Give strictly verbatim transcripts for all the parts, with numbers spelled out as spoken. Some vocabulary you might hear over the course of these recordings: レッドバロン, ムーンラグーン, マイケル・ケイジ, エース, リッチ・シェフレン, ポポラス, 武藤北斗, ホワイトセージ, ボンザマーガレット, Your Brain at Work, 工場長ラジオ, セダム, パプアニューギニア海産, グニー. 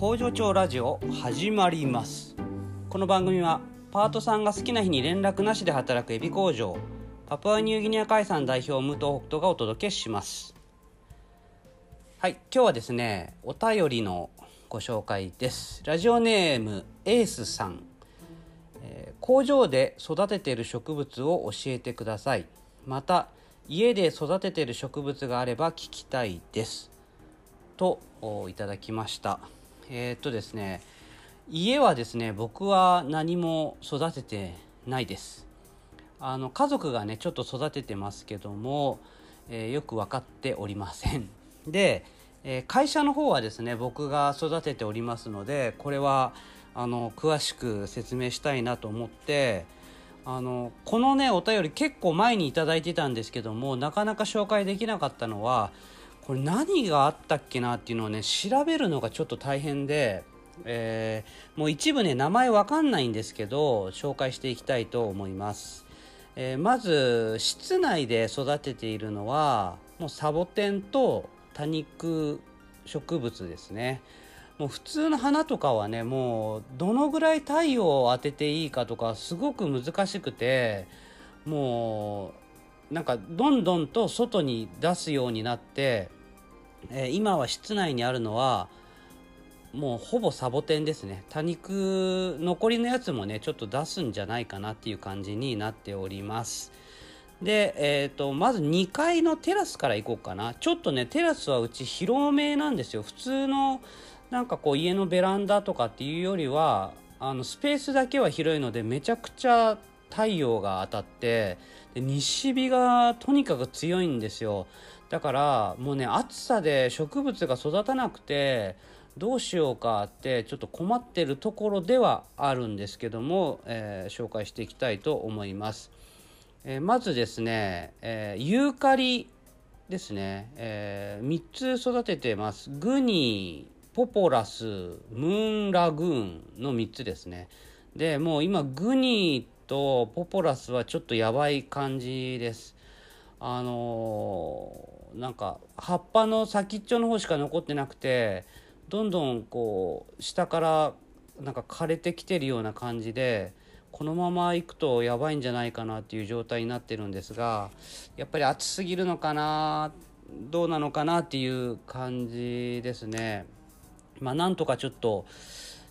工場長ラジオ始まります。この番組はパートさんが好きな日に連絡なしで働くエビ工場パプアニューギニア海産代表武藤北斗がお届けします。はい、今日はですね、お便りのご紹介です。ラジオネームエースさん、えー、工場で育てている植物を教えてください。また家で育てている植物があれば聞きたいですといただきました。えー、っとですね、家はですね、僕は何も育ててないです。あの家族がね、ちょっと育ててますけども、えー、よく分かっておりません。で、えー、会社の方はですね、僕が育てておりますので、これはあの詳しく説明したいなと思って、あのこのねお便り結構前にいただいてたんですけども、なかなか紹介できなかったのは、これ何があったっけなっていうのをね調べるのがちょっと大変で。えー、もう一部ね名前わかんないんですけど紹介していきたいと思います。えー、まず室内で育てているのはもうサボテンと多肉植物ですね。もう普通の花とかはね、もうどのぐらい太陽を当てていいかとかすごく難しくて、もうなんかどんどんと外に出すようになって、えー、今は室内にあるのはもうほぼサボテンですね。多肉残りのやつもねちょっと出すんじゃないかなっていう感じになっております。で、えーと、まずにかいのテラスから行こうかな。ちょっとねテラスはうち広めなんですよ。普通のなんかこう家のベランダとかっていうよりはあのスペースだけは広いので、めちゃくちゃ太陽が当たってで西日がとにかく強いんですよ。だからもうね暑さで植物が育たなくてどうしようかってちょっと困ってるところではあるんですけども、えー、紹介していきたいと思います。えー、まずですね、えー、ユーカリですね、えー、みっつ育ててます。グニー、ポポラス、ムーンラグーンのみっつですね。でもう今グニーとポポラスはちょっとやばい感じです。あのー、なんか葉っぱの先っちょの方しか残ってなくて、どんどんこう下からなんか枯れてきてるような感じで、このまま行くとやばいんじゃないかなっていう状態になってるんですが、やっぱり暑すぎるのかな、どうなのかなっていう感じですね。まあなんとかちょっと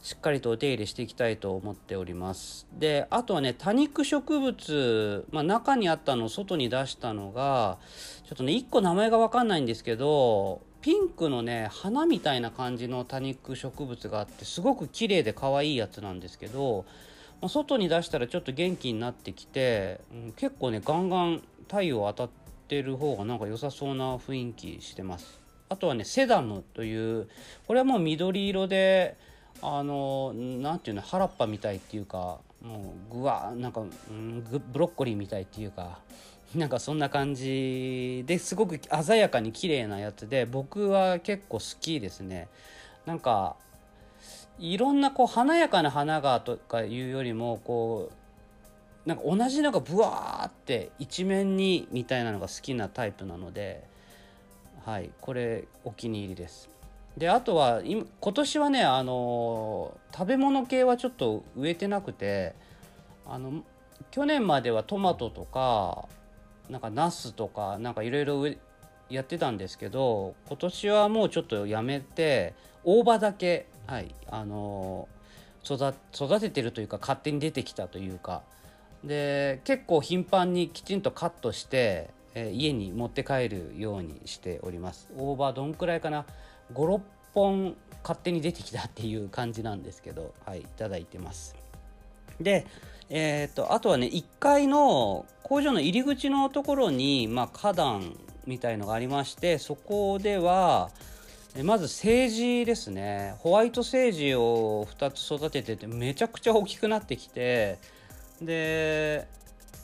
しっかりとお手入れしていきたいと思っております。で、あとはね多肉植物、まあ、中にあったのを外に出したのがちょっとねいっこ名前が分かんないんですけど、ピンクのね花みたいな感じの多肉植物があってすごく綺麗で可愛いやつなんですけど、まあ、外に出したらちょっと元気になってきて、うん、結構ねガンガン太陽当たってる方がなんか良さそうな雰囲気してます。あとはねセダムという、これはもう緑色であのなんていうの、原っぱみたいっていうか、もうぐわなんか、うん、ブロッコリーみたいっていうか、なんかそんな感じですごく鮮やかに綺麗なやつで、僕は結構好きですね。なんかいろんなこう華やかな花がとかいうよりも、こうなんか同じのがブワーって一面にみたいなのが好きなタイプなので、はい、これお気に入りです。で、あとは今年はねあの食べ物系はちょっと植えてなくて、あの去年まではトマトとかなんかナスとかなんかいろいろやってたんですけど、今年はもうちょっとやめて大葉だけ、はい、あの 育, 育ててるというか勝手に出てきたというかで、結構頻繁にきちんとカットして、えー、家に持って帰るようにしております。大葉どんくらいかな、ごろっぽん勝手に出てきたっていう感じなんですけど、はい、いただいてます。で、えー、とあとはねいっかいの工場の入り口のところに、まあ、花壇みたいのがありまして、そこではまずセージですね。ホワイトセージをふたつ育てててめちゃくちゃ大きくなってきて、で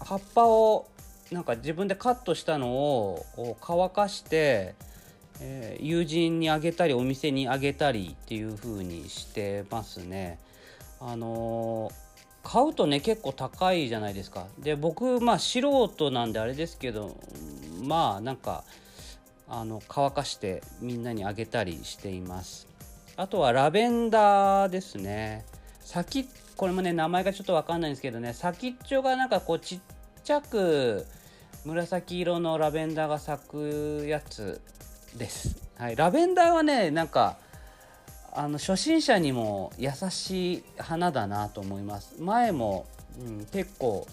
葉っぱをなんか自分でカットしたのを乾かして、えー、友人にあげたりお店にあげたりっていう風にしてますね。あのー買うとね結構高いじゃないですか。で僕まあ素人なんであれですけど、まあなんかあの乾かしてみんなにあげたりしています。あとはラベンダーですね。先、これもね名前がちょっと分かんないんですけどね、先っちょがなんかこうちっちゃく紫色のラベンダーが咲くやつです、はい、ラベンダーはねなんかあの初心者にも優しい花だなと思います。前も、うん、結構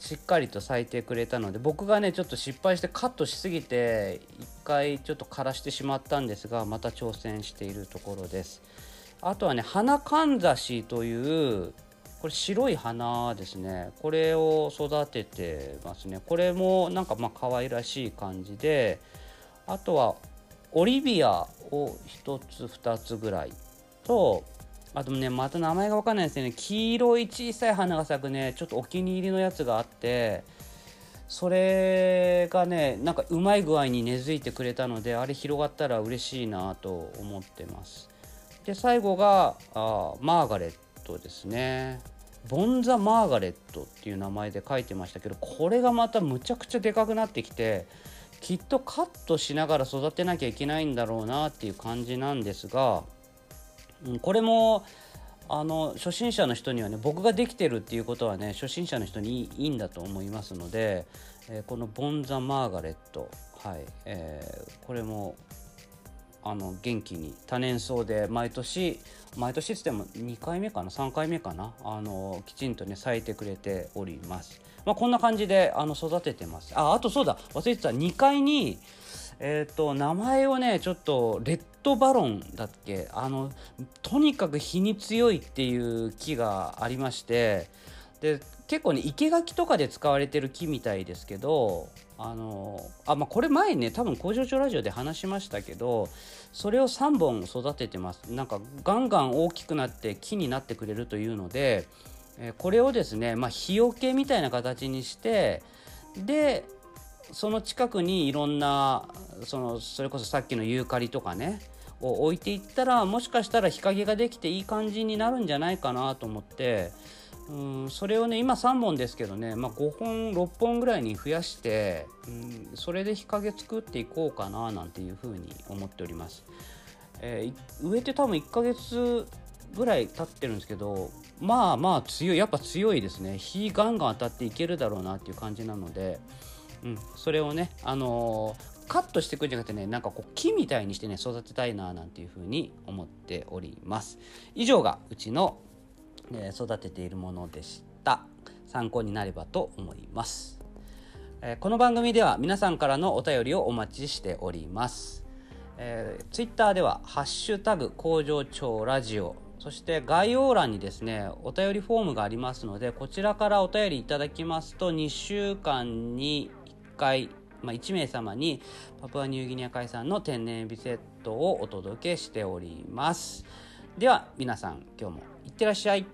しっかりと咲いてくれたので、僕がねちょっと失敗してカットしすぎて一回ちょっと枯らしてしまったんですが、また挑戦しているところです。あとはね花かんざしというこれ白い花ですね。これを育ててますね。これもなんかまあ可愛らしい感じで、あとはオリビアをひとつふたつぐらいと、あとねまた名前が分かんないですね。黄色い小さい花が咲くね、ちょっとお気に入りのやつがあって、それがねなんかうまい具合に根付いてくれたので、あれ広がったら嬉しいなと思ってます。で最後があーマーガレットですね。ボンザマーガレットっていう名前で書いてましたけど、これがまたむちゃくちゃでかくなってきて、きっとカットしながら育てなきゃいけないんだろうなっていう感じなんですが、これもあの初心者の人にはね、僕ができてるっていうことはね初心者の人にいいんだと思いますので、えー、このボンザマーガレット、はい、えー、これもあの元気に多年草で毎年毎年つってもにかいめかなさんかいめかな、あのきちんとね咲いてくれております、まあ、こんな感じであの育ててます。ああとそうだ忘れてた、にかいにえっと名前をねちょっとレッドバロンだっけ、あのとにかく日に強いっていう木がありまして、で結構ね生け垣とかで使われてる木みたいですけど、あのあ、まあ、これ前ね多分工場長ラジオで話しましたけど、それをさんぼん育ててます。なんかガンガン大きくなって木になってくれるというので、えこれをですね、まあ、日よけみたいな形にして、でその近くにいろんな そのそれこそさっきのユーカリとかねを置いていったら、もしかしたら日陰ができていい感じになるんじゃないかなと思って、うんそれをね今さんぼんですけどね、まあ、ごほんろっぽんぐらいに増やして、うん、それで日陰作っていこうかななんていうふうに思っております。えー、植えて多分いっかげつぐらい経ってるんですけど、まあまあ強い、やっぱ強いですね。日ガンガン当たっていけるだろうなっていう感じなので、うん、それをね、あのー、カットしていくんじゃなくてね、なんかこう木みたいにしてね育てたいななんていうふうに思っております。以上がうちの育てているものでした。参考になればと思います。この番組では皆さんからのお便りをお待ちしております。えー、ツイッターではハッシュタグ工場長ラジオ、そして概要欄にですねお便りフォームがありますので、こちらからお便りいただきますとにしゅうかんにいっかい、まあ、いちめい様にパプアニューギニア海産の天然エビセットをお届けしております。では皆さん今日もいってらっしゃい。